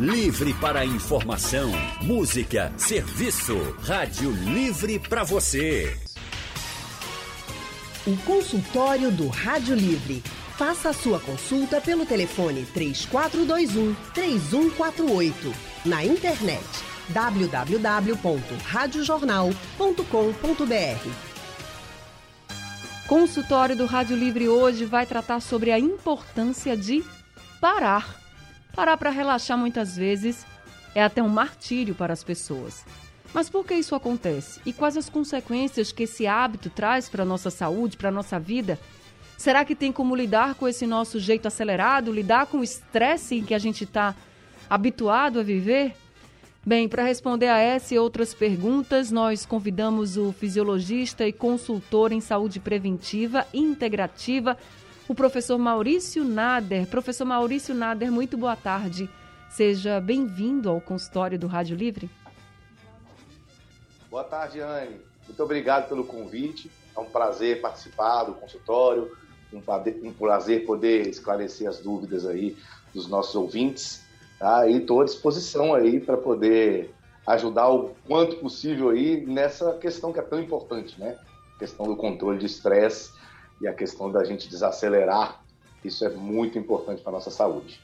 Livre para informação, música, serviço. Rádio Livre para você. O consultório do Rádio Livre. Faça a sua consulta pelo telefone 3421-3148. Na internet www.radiojornal.com.br. Consultório do Rádio Livre hoje vai tratar sobre a importância de parar. Parar para relaxar muitas vezes é até um martírio para as pessoas. Mas por que isso acontece? E quais as consequências que esse hábito traz para a nossa saúde, para a nossa vida? Será que tem como lidar com esse nosso jeito acelerado, lidar com o estresse em que a gente está habituado a viver? Bem, para responder a essa e outras perguntas, nós convidamos o fisiologista e consultor em saúde preventiva e integrativa, o professor Maurício Nader. Professor Maurício Nader, muito boa tarde. Seja bem-vindo ao consultório do Rádio Livre. Boa tarde, Anne. Muito obrigado pelo convite. É um prazer participar do consultório, um prazer poder esclarecer as dúvidas aí dos nossos ouvintes. Tá? E estou à disposição aí para poder ajudar o quanto possível aí nessa questão que é tão importante, né? A questão do controle de estresse e a questão da gente desacelerar. Isso é muito importante para a nossa saúde.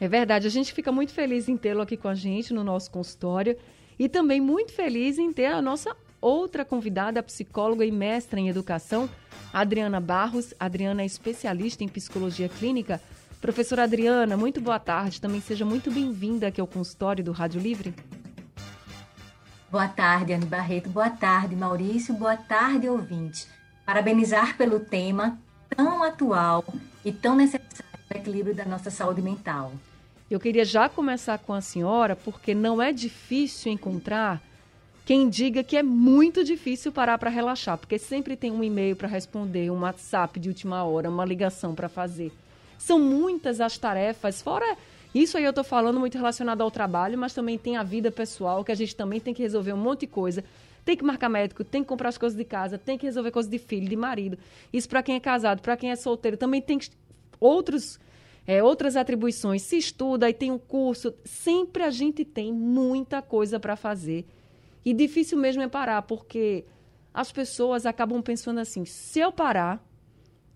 É verdade. A gente fica muito feliz em tê-lo aqui com a gente no nosso consultório. E também muito feliz em ter a nossa outra convidada, a psicóloga e mestra em educação, Adriana Barros. Adriana é especialista em psicologia clínica. Professora Adriana, muito boa tarde. Também seja muito bem-vinda aqui ao consultório do Rádio Livre. Boa tarde, Anne Barreto. Boa tarde, Maurício. Boa tarde, ouvintes. Parabenizar pelo tema tão atual e tão necessário para o equilíbrio da nossa saúde mental. Eu queria já começar com a senhora, porque não é difícil encontrar quem diga que é muito difícil parar para relaxar, porque sempre tem um e-mail para responder, um WhatsApp de última hora, uma ligação para fazer. São muitas as tarefas, fora isso aí eu estou falando muito relacionado ao trabalho, mas também tem a vida pessoal, que a gente também tem que resolver um monte de coisa. Tem que marcar médico, tem que comprar as coisas de casa, tem que resolver coisas de filho, de marido. Isso para quem é casado, para quem é solteiro, também tem outras atribuições, se estuda e tem um curso, sempre a gente tem muita coisa para fazer. E difícil mesmo é parar, porque as pessoas acabam pensando assim, se eu parar,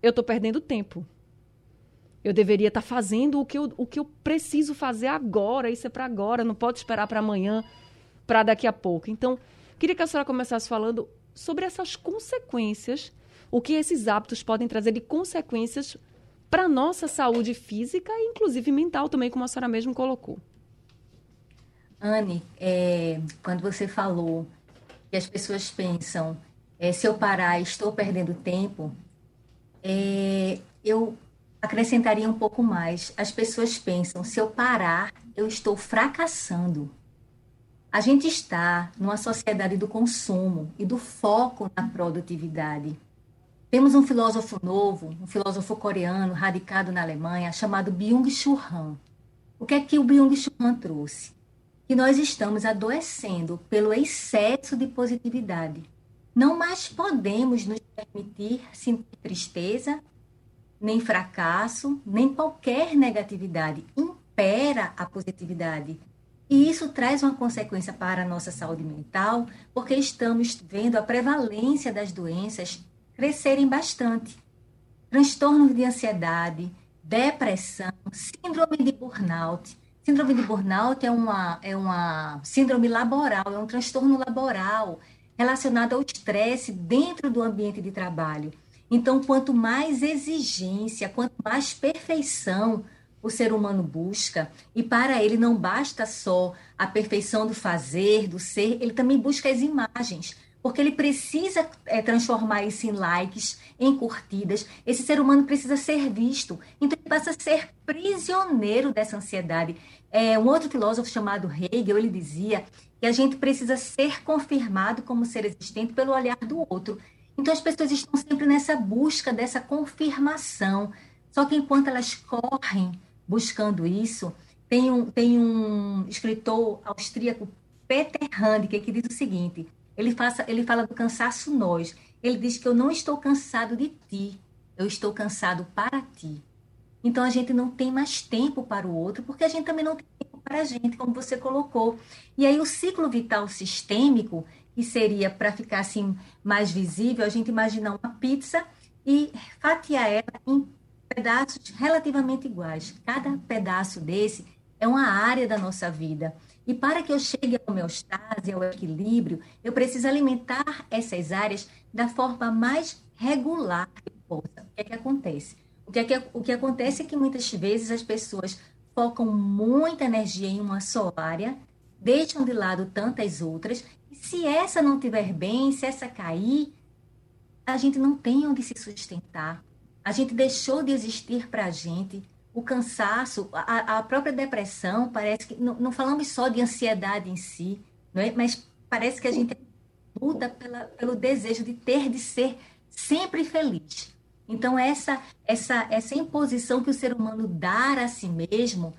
eu estou perdendo tempo. Eu deveria estar fazendo o que eu preciso fazer agora, isso é para agora, não pode esperar para amanhã, para daqui a pouco. Então, queria que a senhora começasse falando sobre essas consequências, o que esses hábitos podem trazer de consequências para a nossa saúde física e, inclusive, mental também, como a senhora mesmo colocou. Anne, quando você falou que as pessoas pensam, se eu parar, estou perdendo tempo, eu acrescentaria um pouco mais. As pessoas pensam, se eu parar, eu estou fracassando. A gente está numa sociedade do consumo e do foco na produtividade. Temos um filósofo novo, um filósofo coreano, radicado na Alemanha, chamado Byung-Chul Han. O que é que o Byung-Chul Han trouxe? Que nós estamos adoecendo pelo excesso de positividade. Não mais podemos nos permitir sentir tristeza, nem fracasso, nem qualquer negatividade. Impera a positividade. E isso traz uma consequência para a nossa saúde mental, porque estamos vendo a prevalência das doenças crescerem bastante. Transtornos de ansiedade, depressão, síndrome de burnout. Síndrome de burnout é uma síndrome laboral, é um transtorno laboral relacionado ao estresse dentro do ambiente de trabalho. Então, quanto mais exigência, quanto mais perfeição o ser humano busca, e para ele não basta só a perfeição do fazer, do ser, ele também busca as imagens. Porque ele precisa transformar isso em likes, em curtidas. Esse ser humano precisa ser visto. Então, ele passa a ser prisioneiro dessa ansiedade. Um outro filósofo chamado Hegel, ele dizia que a gente precisa ser confirmado como ser existente pelo olhar do outro. Então, as pessoas estão sempre nessa busca dessa confirmação. Só que enquanto elas correm buscando isso, tem um escritor austríaco, Peter Handke, que diz o seguinte... Ele fala do cansaço nós. Ele diz que eu não estou cansado de ti, eu estou cansado para ti. Então, a gente não tem mais tempo para o outro, porque a gente também não tem tempo para para a gente, como você colocou. E aí o ciclo vital sistêmico, que seria para ficar assim mais visível, a gente imaginar uma pizza e fatiar ela em pedaços relativamente iguais. Cada pedaço desse é uma área da nossa vida. E para que eu chegue à homeostase, ao equilíbrio, eu preciso alimentar essas áreas da forma mais regular que eu possa. O que é que acontece? O que acontece é que muitas vezes as pessoas focam muita energia em uma só área, deixam de lado tantas outras, e se essa não estiver bem, se essa cair, a gente não tem onde se sustentar. A gente deixou de existir para a gente. O cansaço, a própria depressão, parece que... Não falamos só de ansiedade em si, não é? Mas parece que a gente luta pelo desejo de ter, de ser sempre feliz. Então, essa imposição que o ser humano dá a si mesmo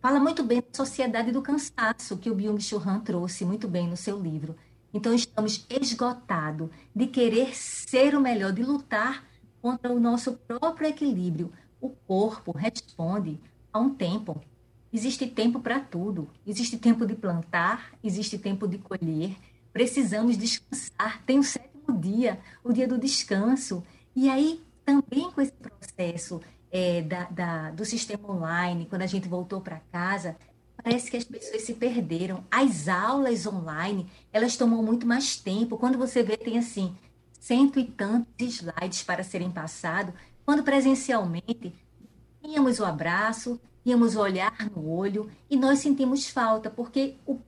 fala muito bem da sociedade do cansaço, que o Byung-Chul Han trouxe muito bem no seu livro. Então, estamos esgotados de querer ser o melhor, de lutar contra o nosso próprio equilíbrio. O corpo responde a um tempo. Existe tempo para tudo. Existe tempo de plantar, existe tempo de colher. Precisamos descansar. Tem o 7º dia, o dia do descanso. E aí, também com esse processo do sistema online, quando a gente voltou para casa, parece que as pessoas se perderam. As aulas online, elas tomam muito mais tempo. Quando você vê, tem assim, 100 e tantos slides para serem passados. Quando presencialmente, tínhamos o abraço, tínhamos o olhar no olho e nós sentimos falta, porque o que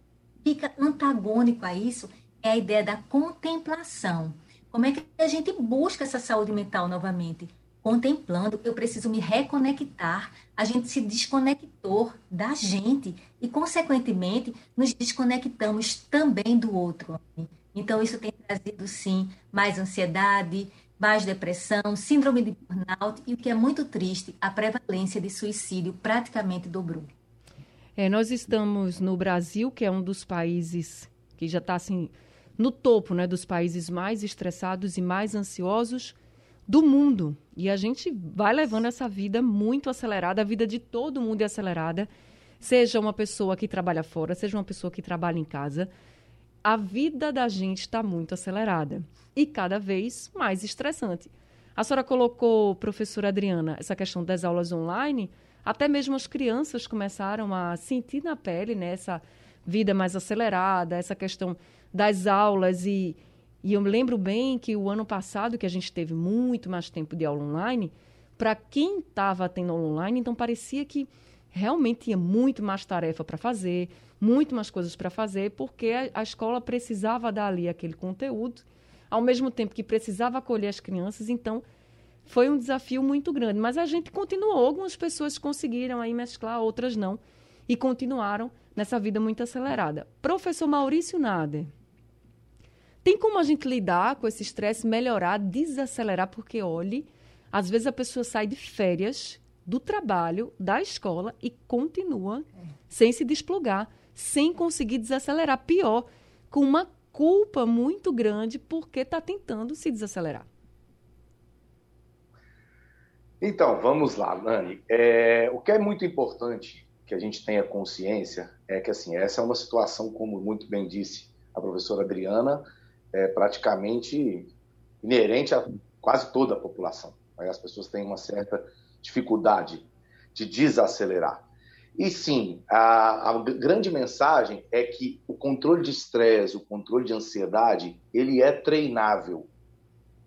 fica antagônico a isso é a ideia da contemplação. Como é que a gente busca essa saúde mental novamente? Contemplando, eu preciso me reconectar, a gente se desconectou da gente e, consequentemente, nos desconectamos também do outro. Então, isso tem trazido, sim, mais ansiedade, mais depressão, síndrome de burnout e, o que é muito triste, a prevalência de suicídio praticamente dobrou. Nós estamos no Brasil, que é um dos países que já está assim, no topo, né, dos países mais estressados e mais ansiosos do mundo. E a gente vai levando essa vida muito acelerada, a vida de todo mundo é acelerada, seja uma pessoa que trabalha fora, seja uma pessoa que trabalha em casa. A vida da gente está muito acelerada e cada vez mais estressante. A senhora colocou, professora Adriana, essa questão das aulas online, até mesmo as crianças começaram a sentir na pele, né, essa vida mais acelerada, essa questão das aulas. E eu me lembro bem que o ano passado, que a gente teve muito mais tempo de aula online, para quem estava tendo aula online, então parecia que realmente tinha muito mais tarefa para fazer, muito mais coisas para fazer, porque a escola precisava dar ali aquele conteúdo, ao mesmo tempo que precisava acolher as crianças, então foi um desafio muito grande. Mas a gente continuou, algumas pessoas conseguiram aí mesclar, outras não, e continuaram nessa vida muito acelerada. Professor Maurício Nader, tem como a gente lidar com esse estresse, melhorar, desacelerar? Porque, olhe, às vezes a pessoa sai de férias do trabalho, da escola e continua sem se desplugar, sem conseguir desacelerar. Pior, com uma culpa muito grande porque está tentando se desacelerar. Então, vamos lá, Lani. O que é muito importante que a gente tenha consciência é que, assim, essa é uma situação, como muito bem disse a professora Adriana, é praticamente inerente a quase toda a população. As pessoas têm uma certa dificuldade de desacelerar. E sim, a grande mensagem é que o controle de estresse, o controle de ansiedade, ele é treinável.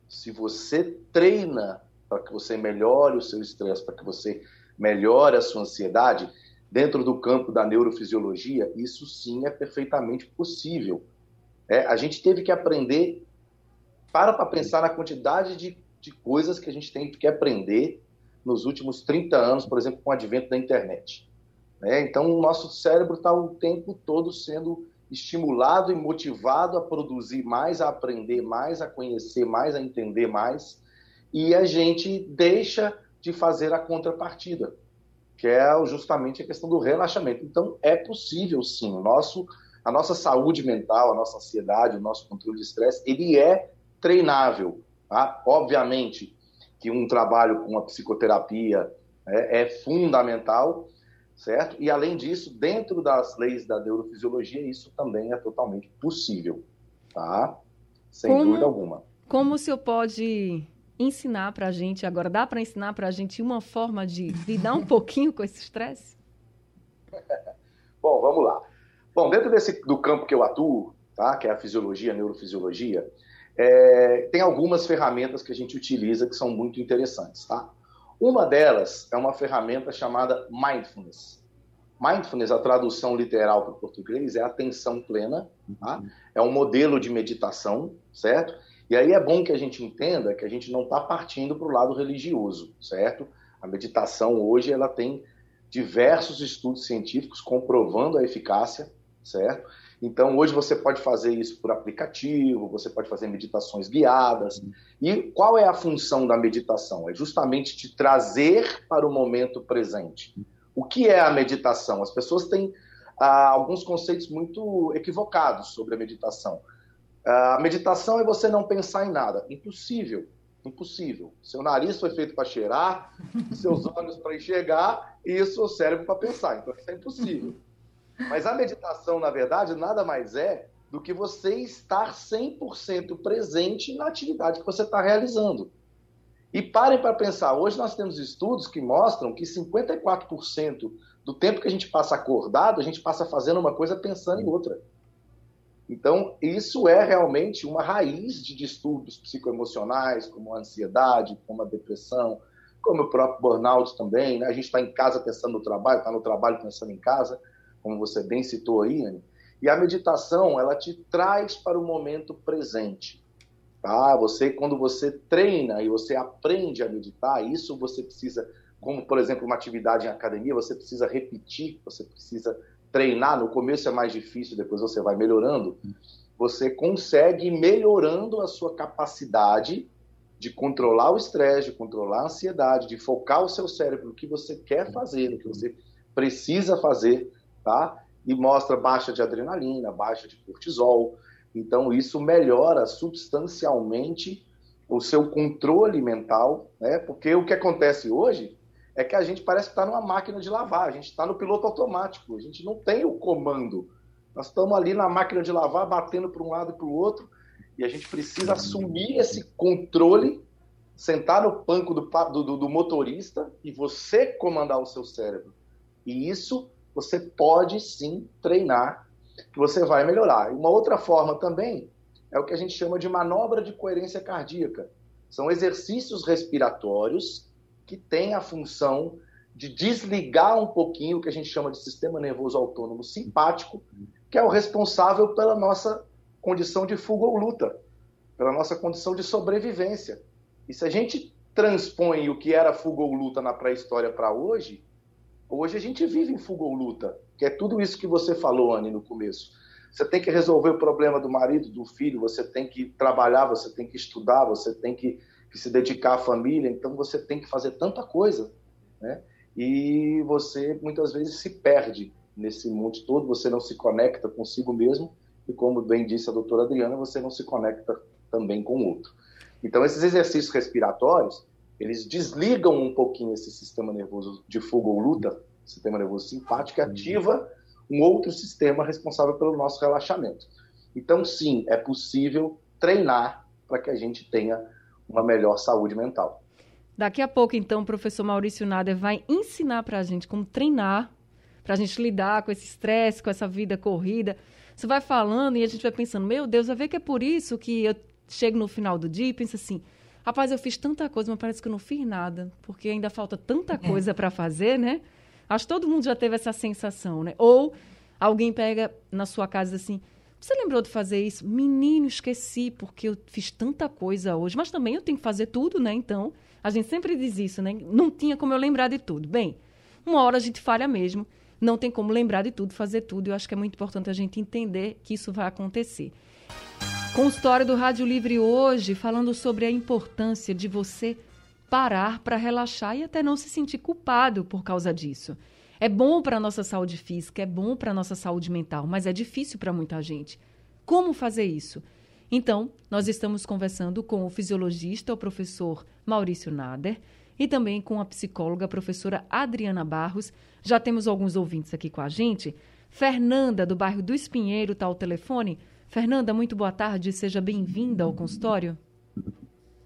Se você treina para que você melhore o seu estresse, para que você melhore a sua ansiedade, dentro do campo da neurofisiologia, isso sim é perfeitamente possível. A gente teve que aprender, para pensar na quantidade de coisas que a gente tem que aprender nos últimos 30 anos, por exemplo, com o advento da internet. Então, o nosso cérebro está o tempo todo sendo estimulado e motivado a produzir mais, a aprender mais, a conhecer mais, a entender mais, e a gente deixa de fazer a contrapartida, que é justamente a questão do relaxamento. Então, é possível, sim, a nossa saúde mental, a nossa ansiedade, o nosso controle de estresse, ele é treinável, tá? Obviamente que um trabalho com a psicoterapia é fundamental, certo? E, além disso, dentro das leis da neurofisiologia, isso também é totalmente possível, tá? Sem dúvida alguma. Como o senhor pode ensinar para a gente agora? Dá para ensinar para a gente uma forma de lidar um pouquinho com esse estresse? Bom, vamos lá. Bom, dentro do campo que eu atuo, tá? Que é a fisiologia, a neurofisiologia, tem algumas ferramentas que a gente utiliza que são muito interessantes, tá? Uma delas é uma ferramenta chamada Mindfulness. Mindfulness, a tradução literal para o português, é atenção plena, tá? É um modelo de meditação, certo? E aí é bom que a gente entenda que a gente não está partindo para o lado religioso, certo? A meditação hoje ela tem diversos estudos científicos comprovando a eficácia, certo? Então, hoje você pode fazer isso por aplicativo, você pode fazer meditações guiadas. E qual é a função da meditação? É justamente te trazer para o momento presente. O que é a meditação? As pessoas têm alguns conceitos muito equivocados sobre a meditação. A meditação é você não pensar em nada. Impossível, impossível. Seu nariz foi feito para cheirar, seus olhos para enxergar e o seu cérebro para pensar. Então, isso é impossível. Mas a meditação, na verdade, nada mais é do que você estar 100% presente na atividade que você está realizando. E parem para pensar, hoje nós temos estudos que mostram que 54% do tempo que a gente passa acordado, a gente passa fazendo uma coisa pensando em outra. Então, isso é realmente uma raiz de distúrbios psicoemocionais, como a ansiedade, como a depressão, como o próprio burnout também, né? A gente está em casa pensando no trabalho, está no trabalho pensando em casa, como você bem citou aí, Anne. E a meditação, ela te traz para o momento presente, tá? Quando você treina e você aprende a meditar, isso você precisa, como, por exemplo, uma atividade em academia, você precisa repetir, você precisa treinar. No começo é mais difícil, depois você vai melhorando. Você consegue ir melhorando a sua capacidade de controlar o estresse, de controlar a ansiedade, de focar o seu cérebro no que você quer fazer, no que você precisa fazer, tá? E mostra baixa de adrenalina, baixa de cortisol. Então, isso melhora substancialmente o seu controle mental, né? Porque o que acontece hoje é que a gente parece que está numa máquina de lavar, a gente está no piloto automático, a gente não tem o comando. Nós estamos ali na máquina de lavar, batendo para um lado e para o outro, e a gente precisa assumir esse controle, sentar no banco do motorista e você comandar o seu cérebro. E isso você pode sim treinar, que você vai melhorar. E uma outra forma também é o que a gente chama de manobra de coerência cardíaca. São exercícios respiratórios que têm a função de desligar um pouquinho o que a gente chama de sistema nervoso autônomo simpático, que é o responsável pela nossa condição de fuga ou luta, pela nossa condição de sobrevivência. E se a gente transpõe o que era fuga ou luta na pré-história para hoje, hoje a gente vive em fuga ou luta, que é tudo isso que você falou, Anne, no começo. Você tem que resolver o problema do marido, do filho, você tem que trabalhar, você tem que estudar, você tem que se dedicar à família, então você tem que fazer tanta coisa, né? E você muitas vezes se perde nesse monte todo, você não se conecta consigo mesmo, e como bem disse a doutora Adriana, você não se conecta também com o outro. Então, esses exercícios respiratórios, eles desligam um pouquinho esse sistema nervoso de fuga ou luta, sistema nervoso simpático, e ativa um outro sistema responsável pelo nosso relaxamento. Então, sim, é possível treinar para que a gente tenha uma melhor saúde mental. Daqui a pouco, então, o professor Maurício Nader vai ensinar para a gente como treinar, para a gente lidar com esse estresse, com essa vida corrida. Você vai falando e a gente vai pensando, meu Deus, vai ver que é por isso que eu chego no final do dia e penso assim, rapaz, eu fiz tanta coisa, mas parece que eu não fiz nada, porque ainda falta tanta coisa para fazer, né? Acho que todo mundo já teve essa sensação, né? Ou alguém pega na sua casa assim, você lembrou de fazer isso? Menino, esqueci, porque eu fiz tanta coisa hoje, mas também eu tenho que fazer tudo, né? Então, a gente sempre diz isso, né? Não tinha como eu lembrar de tudo. Bem, uma hora a gente falha mesmo, não tem como lembrar de tudo, fazer tudo. Eu acho que é muito importante a gente entender que isso vai acontecer. Consultório do Rádio Livre hoje, falando sobre a importância de você parar para relaxar e até não se sentir culpado por causa disso. É bom para a nossa saúde física, é bom para a nossa saúde mental, mas é difícil para muita gente. Como fazer isso? Então, nós estamos conversando com o fisiologista, o professor Maurício Nader. e também com a psicóloga, a professora Adriana Barros. Já temos alguns ouvintes aqui com a gente. Fernanda, do bairro do Espinheiro, está ao telefone. Fernanda, muito boa tarde, seja bem-vinda ao consultório.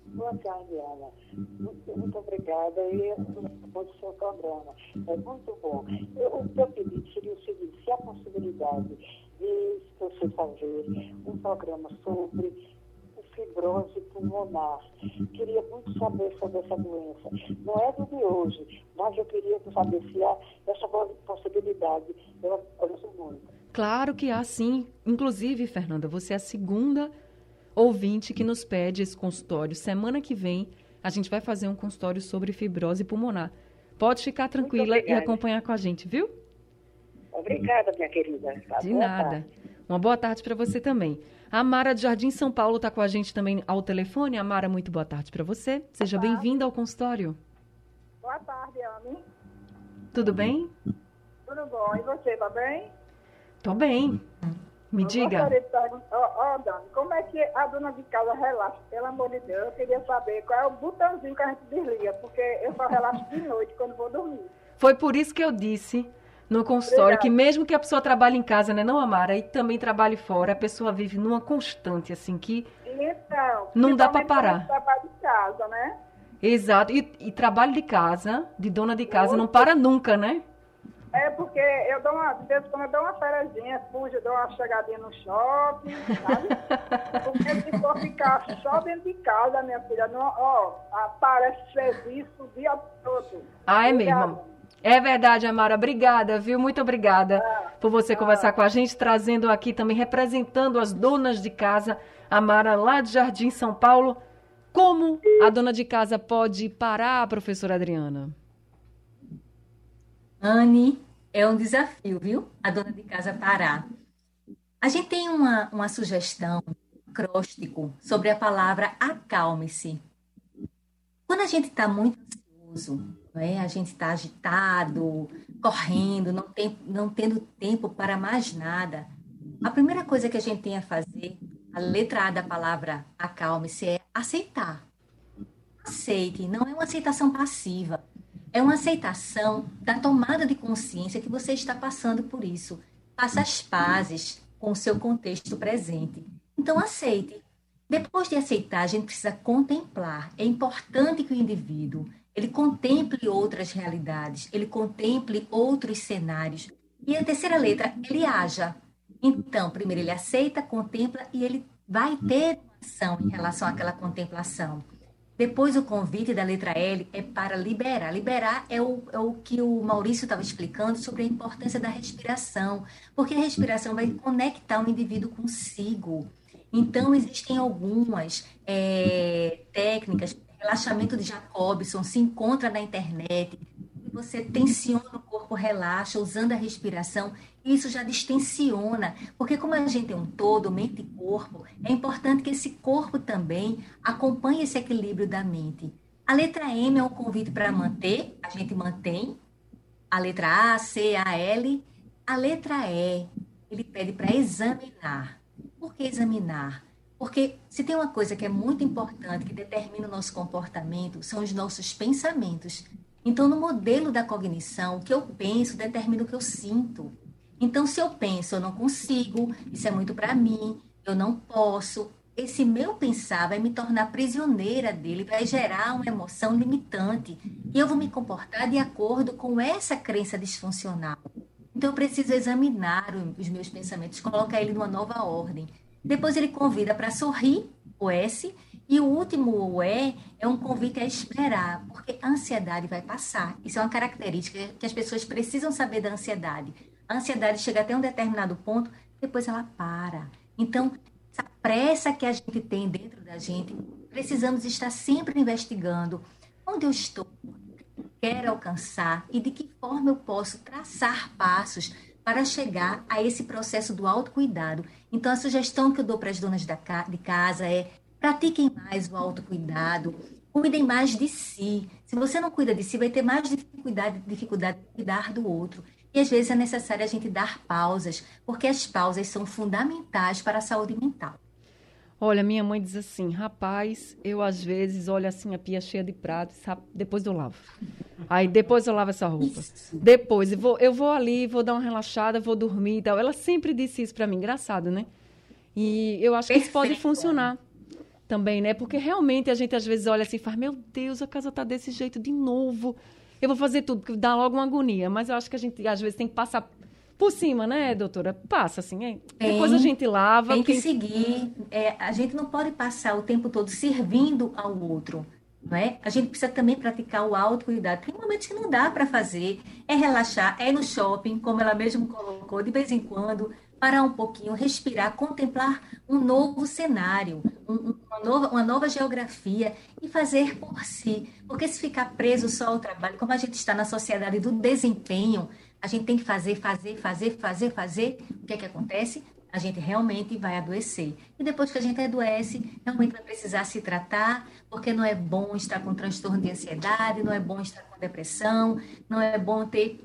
Boa tarde, Ana. Muito obrigada e muito seu programa. É muito bom. O que eu pedi seria o seguinte: se há possibilidade de você fazer um programa sobre fibrose pulmonar. Queria muito saber sobre essa doença. Não é do de hoje, mas eu queria saber se há essa possibilidade. Eu sou muito. Claro que há, sim. Inclusive, Fernanda, você é a segunda ouvinte que nos pede esse consultório. Semana que vem, a gente vai fazer um consultório sobre fibrose pulmonar. Pode ficar tranquila e acompanhar com a gente, viu? Obrigada, minha querida. De nada. Uma boa tarde para você também. A Mara de Jardim São Paulo está com a gente também ao telefone. A Mara, muito boa tarde para você. Seja bem-vinda ao consultório. Boa tarde, Anne. Tudo bem? Tudo bom. E você, está bem? Estou bem. Me diga. Gostaria de perguntar, Dani, como é que a dona de casa relaxa? Pelo amor de Deus, eu queria saber qual é o botãozinho que a gente desliga, porque eu só relaxo de noite quando vou dormir. Foi por isso que eu disse no consultório, que mesmo que a pessoa trabalhe em casa, né, não, Amara, e também trabalhe fora, a pessoa vive numa constante, assim, que então, não dá para parar. Trabalho de casa, né? Exato, e trabalho de casa, de dona de casa, não para nunca, né? É, porque eu dou uma, de vez em quando eu dou uma ferazinha, fujo, dou uma chegadinha no shopping, sabe? Porque se for ficar só dentro de casa, minha filha, não, aparece serviço o dia todo. Ah, é mesmo? É verdade, Amara. Obrigada, viu? Muito obrigada por você conversar com a gente, trazendo aqui também, representando as donas de casa. Amara, lá de Jardim, São Paulo. Como a dona de casa pode parar, professora Adriana? Anne, é um desafio, viu? A dona de casa parar. A gente tem uma sugestão, um acróstico, sobre a palavra acalme-se. Quando a gente está muito ansioso, a gente está agitado, correndo, não tendo tempo para mais nada. A primeira coisa que a gente tem a fazer, a letra A da palavra acalme-se, é aceitar. Aceite, não é uma aceitação passiva. É uma aceitação da tomada de consciência que você está passando por isso. Faça as pazes com o seu contexto presente. Então, aceite. Depois de aceitar, a gente precisa contemplar. É importante que o indivíduo ele contemple outras realidades, ele contemple outros cenários. E a terceira letra, ele haja. Então, primeiro ele aceita, contempla e ele vai ter uma ação em relação àquela contemplação. Depois o convite da letra L é para liberar. Liberar é o que o Maurício estava explicando sobre a importância da respiração, porque a respiração vai conectar o indivíduo consigo. Então, existem algumas técnicas. Relaxamento de Jacobson se encontra na internet. Você tensiona o corpo, relaxa, usando a respiração. Isso já distensiona, porque como a gente é um todo, mente e corpo, é importante que esse corpo também acompanhe esse equilíbrio da mente. A letra M é um convite para manter, a gente mantém. A letra A, C, A, L. A letra E, ele pede para examinar. Por que examinar? Porque se tem uma coisa que é muito importante, que determina o nosso comportamento, são os nossos pensamentos. Então, no modelo da cognição, o que eu penso determina o que eu sinto. Então, se eu penso, eu não consigo, isso é muito para mim, eu não posso, esse meu pensar vai me tornar prisioneira dele, vai gerar uma emoção limitante. E eu vou me comportar de acordo com essa crença disfuncional. Então, eu preciso examinar os meus pensamentos, colocar ele numa nova ordem. Depois ele convida para sorrir, o S, e o último, o E, é um convite a esperar, porque a ansiedade vai passar. Isso é uma característica que as pessoas precisam saber da ansiedade. A ansiedade chega até um determinado ponto, depois ela para. Então, essa pressa que a gente tem dentro da gente, precisamos estar sempre investigando onde eu estou, o que eu quero alcançar e de que forma eu posso traçar passos para chegar a esse processo do autocuidado. Então, a sugestão que eu dou para as donas de casa é pratiquem mais o autocuidado, cuidem mais de si. Se você não cuida de si, vai ter mais dificuldade de cuidar do outro. E, às vezes, é necessário a gente dar pausas, porque as pausas são fundamentais para a saúde mental. Olha, minha mãe diz assim, rapaz, eu às vezes olho assim a pia cheia de pratos, depois eu lavo. Aí depois eu lavo essa roupa. Depois eu vou ali, vou dar uma relaxada, vou dormir e tal. Ela sempre disse isso para mim, engraçado, né? E eu acho que isso pode funcionar também, né? Porque realmente a gente às vezes olha assim e fala, meu Deus, a casa tá desse jeito de novo. Eu vou fazer tudo, que dá logo uma agonia. Mas eu acho que a gente às vezes tem que passar... por cima, né, doutora? Passa, assim, hein? Depois a gente lava. Tem que seguir. A gente não pode passar o tempo todo servindo ao outro, né? A gente precisa também praticar o autocuidado. Tem momentos que não dá para fazer. É relaxar, é ir no shopping, como ela mesma colocou, de vez em quando, parar um pouquinho, respirar, contemplar um novo cenário, uma nova geografia e fazer por si. Porque se ficar preso só ao trabalho, como a gente está na sociedade do desempenho, a gente tem que fazer. O que é que acontece? A gente realmente vai adoecer. E depois que a gente adoece, realmente vai precisar se tratar, porque não é bom estar com transtorno de ansiedade, não é bom estar com depressão, não é bom ter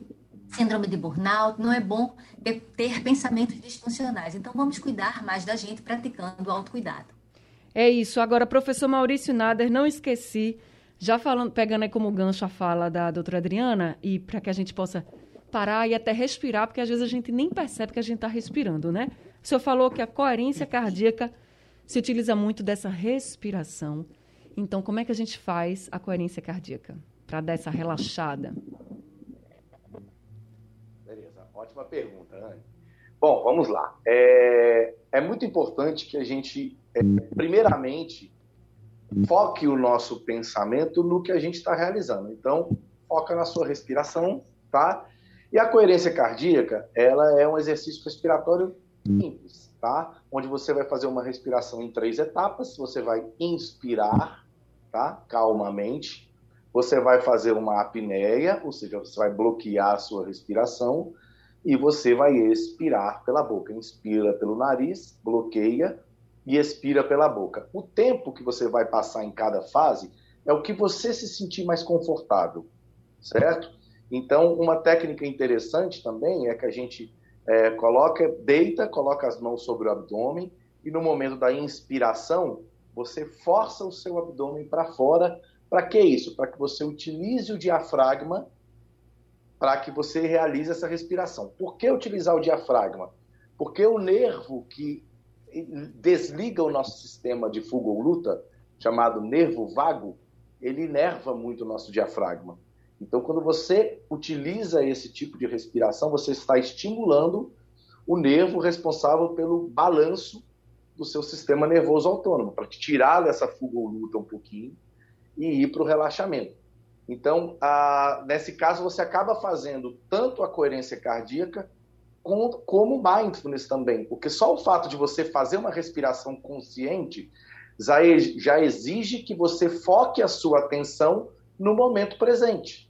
síndrome de burnout, não é bom ter pensamentos disfuncionais. Então, vamos cuidar mais da gente praticando o autocuidado. É isso. Agora, professor Maurício Nader, não esqueci, já falando, pegando aí como gancho a fala da doutora Adriana, e para que a gente possa... parar e até respirar, porque às vezes a gente nem percebe que a gente está respirando, né? O senhor falou que a coerência cardíaca se utiliza muito dessa respiração. Então, como é que a gente faz a coerência cardíaca para dar essa relaxada? Beleza, ótima pergunta, Anne. Bom, vamos lá. É muito importante que a gente, primeiramente, foque o nosso pensamento no que a gente está realizando. Então, foca na sua respiração, tá? E a coerência cardíaca, ela é um exercício respiratório simples, tá? Onde você vai fazer uma respiração em 3 etapas. Você vai inspirar, tá? Calmamente. Você vai fazer uma apneia, ou seja, você vai bloquear a sua respiração. E você vai expirar pela boca. Inspira pelo nariz, bloqueia e expira pela boca. O tempo que você vai passar em cada fase é o que você se sentir mais confortável, certo? Então, uma técnica interessante também é que a gente coloca as mãos sobre o abdômen e no momento da inspiração, você força o seu abdômen para fora. Para que isso? Para que você utilize o diafragma para que você realize essa respiração. Por que utilizar o diafragma? Porque o nervo que desliga o nosso sistema de fuga ou luta, chamado nervo vago, ele inerva muito o nosso diafragma. Então, quando você utiliza esse tipo de respiração, você está estimulando o nervo responsável pelo balanço do seu sistema nervoso autônomo, para tirar dessa fuga ou luta um pouquinho e ir para o relaxamento. Então, nesse caso, você acaba fazendo tanto a coerência cardíaca como mindfulness também, porque só o fato de você fazer uma respiração consciente já exige que você foque a sua atenção no momento presente.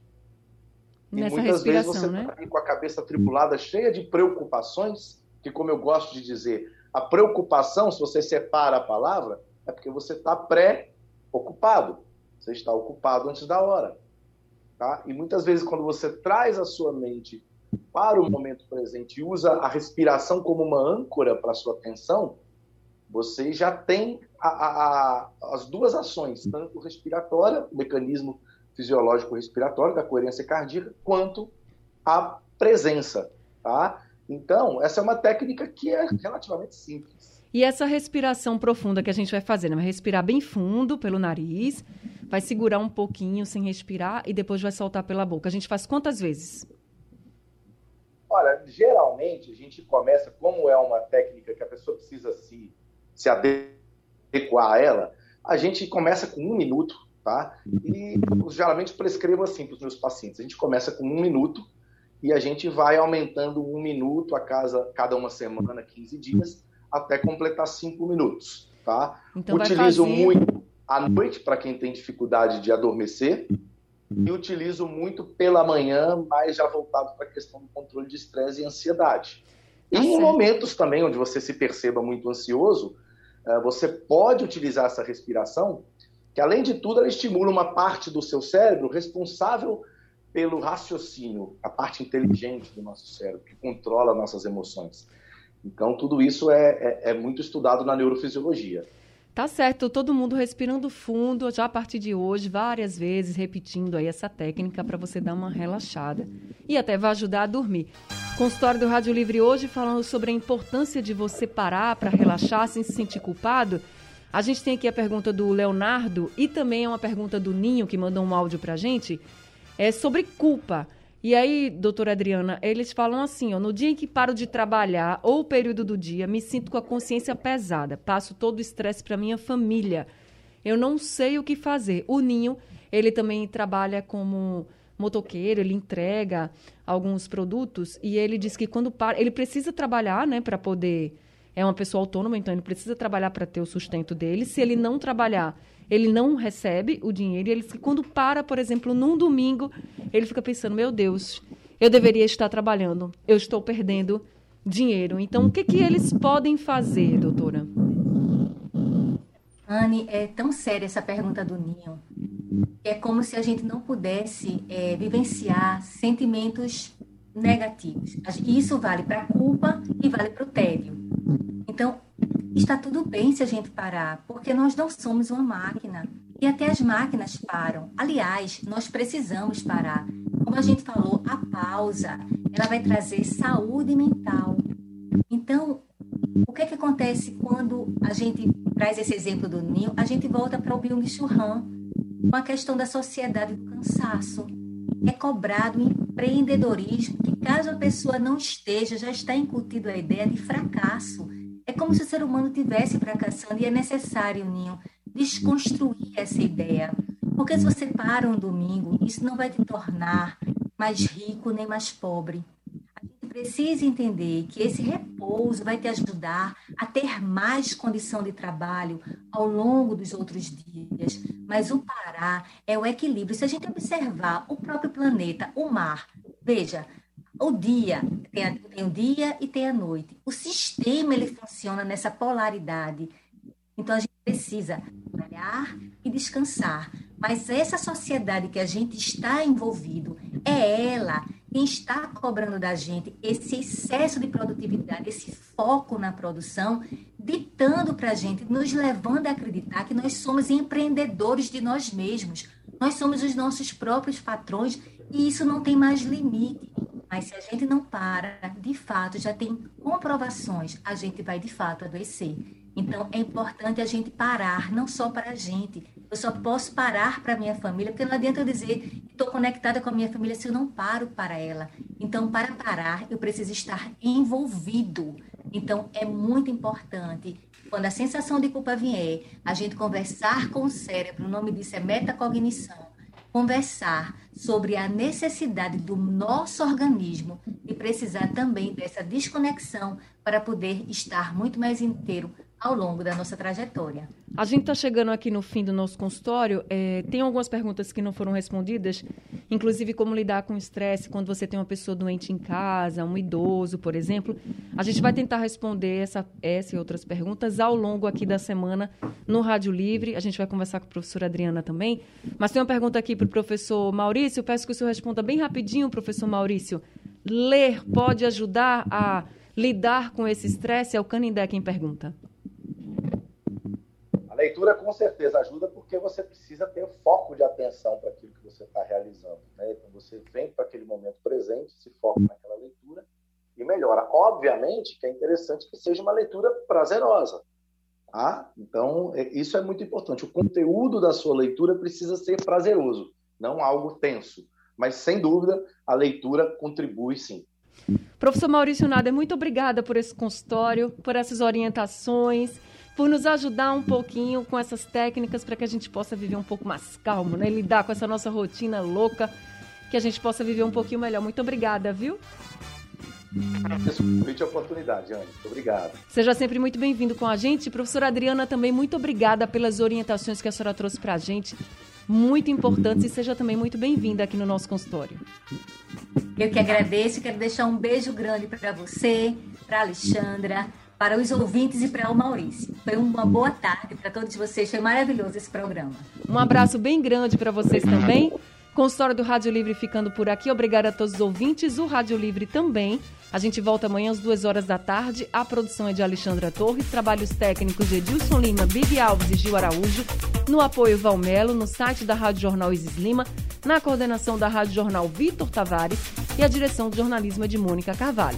E muitas vezes você está com a cabeça atribulada, cheia de preocupações, que como eu gosto de dizer, a preocupação, se você separa a palavra, é porque você está pré-ocupado. Você está ocupado antes da hora. Tá? E muitas vezes quando você traz a sua mente para o momento presente e usa a respiração como uma âncora para a sua atenção, você já tem as duas ações, tanto respiratória, o mecanismo fisiológico respiratório, da coerência cardíaca, quanto a presença, tá? Então, essa é uma técnica que é relativamente simples. E essa respiração profunda que a gente vai fazer, né? Vai respirar bem fundo pelo nariz, vai segurar um pouquinho sem respirar e depois vai soltar pela boca. A gente faz quantas vezes? Olha, geralmente a gente começa, como é uma técnica que a pessoa precisa se adequar a ela, a gente começa com 1 minuto, tá? E eu geralmente prescrevo assim para os meus pacientes. A gente começa com 1 minuto e a gente vai aumentando 1 minuto a cada uma semana, 15 dias, até completar 5 minutos, tá? Então, utilizo muito à noite para quem tem dificuldade de adormecer e utilizo muito pela manhã, mas já voltado para a questão do controle de estresse e ansiedade. E em momentos também onde você se perceba muito ansioso, você pode utilizar essa respiração, que além de tudo ela estimula uma parte do seu cérebro responsável pelo raciocínio, a parte inteligente do nosso cérebro, que controla nossas emoções. Então tudo isso é muito estudado na neurofisiologia. Tá certo, todo mundo respirando fundo, já a partir de hoje, várias vezes, repetindo aí essa técnica para você dar uma relaxada. E até vai ajudar a dormir. Consultório do Rádio Livre hoje falando sobre a importância de você parar para relaxar sem se sentir culpado. A gente tem aqui a pergunta do Leonardo e também é uma pergunta do Ninho, que mandou um áudio para a gente, é sobre culpa. E aí, doutora Adriana, eles falam assim, ó, no dia em que paro de trabalhar ou o período do dia, me sinto com a consciência pesada, passo todo o estresse para minha família. Eu não sei o que fazer. O Ninho, ele também trabalha como motoqueiro, ele entrega alguns produtos e ele diz que quando para, ele precisa trabalhar, né, para poder, é uma pessoa autônoma, então ele precisa trabalhar para ter o sustento dele. Se ele não trabalhar, ele não recebe o dinheiro. E ele, quando para, por exemplo, num domingo, ele fica pensando, meu Deus, eu deveria estar trabalhando, eu estou perdendo dinheiro. Então, o que eles podem fazer, doutora? Anne, é tão séria essa pergunta do Ninho. É como se a gente não pudesse vivenciar sentimentos negativos. Isso vale para a culpa e vale para o tédio. Então, está tudo bem se a gente parar, porque nós não somos uma máquina. E até as máquinas param. Aliás, nós precisamos parar. Como a gente falou, a pausa, ela vai trazer saúde mental. Então, o que acontece quando a gente traz esse exemplo do Ninho? A gente volta para o Byung-Chul Han, com a questão da sociedade do cansaço. É cobrado o empreendedorismo, que caso a pessoa não esteja, já está incutido a ideia de fracasso. É como se o ser humano estivesse fracassando e é necessário, Ninho, desconstruir essa ideia. Porque se você para um domingo, isso não vai te tornar mais rico nem mais pobre. A gente precisa entender que esse repouso vai te ajudar a ter mais condição de trabalho ao longo dos outros dias. Mas o parar é o equilíbrio. Se a gente observar o próprio planeta, o mar, veja, o dia, tem o dia e tem a noite. O sistema, ele funciona nessa polaridade. Então, a gente precisa trabalhar e descansar. Mas essa sociedade que a gente está envolvido, é ela quem está cobrando da gente esse excesso de produtividade, esse foco na produção, ditando para a gente, nos levando a acreditar que nós somos empreendedores de nós mesmos. Nós somos os nossos próprios patrões e isso não tem mais limite. Mas se a gente não para, de fato, já tem comprovações, a gente vai, de fato, adoecer. Então, é importante a gente parar, não só para a gente. Eu só posso parar para a minha família, porque não adianta eu dizer que estou conectada com a minha família se eu não paro para ela. Então, para parar, eu preciso estar envolvido. Então, é muito importante, quando a sensação de culpa vier, a gente conversar com o cérebro, o nome disso é metacognição. Conversar sobre a necessidade do nosso organismo de precisar também dessa desconexão para poder estar muito mais inteiro ao longo da nossa trajetória. A gente está chegando aqui no fim do nosso consultório. Tem algumas perguntas que não foram respondidas, inclusive como lidar com o estresse quando você tem uma pessoa doente em casa, um idoso, por exemplo. A gente vai tentar responder essa e outras perguntas ao longo aqui da semana no Rádio Livre. A gente vai conversar com a professora Adriana também. Mas tem uma pergunta aqui para o professor Maurício. Peço que o senhor responda bem rapidinho, professor Maurício. Ler pode ajudar a lidar com esse estresse? É o Canindé quem pergunta. A leitura, com certeza, ajuda porque você precisa ter foco de atenção para aquilo que você está realizando, né? Então, você vem para aquele momento presente, se foca naquela leitura e melhora. Obviamente que é interessante que seja uma leitura prazerosa, tá? Então, isso é muito importante. O conteúdo da sua leitura precisa ser prazeroso, não algo tenso. Mas, sem dúvida, a leitura contribui, sim. Professor Maurício Nader, muito obrigada por esse consultório, por essas orientações, por nos ajudar um pouquinho com essas técnicas para que a gente possa viver um pouco mais calmo, né? Lidar com essa nossa rotina louca, que a gente possa viver um pouquinho melhor. Muito obrigada, viu? Agradeço o convite e a oportunidade, Anne. Muito obrigado. Seja sempre muito bem-vindo com a gente. Professora Adriana, também muito obrigada pelas orientações que a senhora trouxe para a gente. Muito importantes e seja também muito bem-vinda aqui no nosso consultório. Eu que agradeço, quero deixar um beijo grande para você, para a Alexandra, para os ouvintes e para o Maurício. Foi uma boa tarde para todos vocês, foi maravilhoso esse programa. Um abraço bem grande para vocês também. Consultório do Rádio Livre ficando por aqui. Obrigada a todos os ouvintes. O Rádio Livre também A gente volta amanhã às 14h. A produção é de Alexandra Torres, trabalhos técnicos de Edilson Lima, Big Alves e Gil Araújo, no apoio Valmelo, no site da Rádio Jornal Isis Lima, na coordenação da Rádio Jornal Vitor Tavares e a direção de jornalismo de Mônica Carvalho.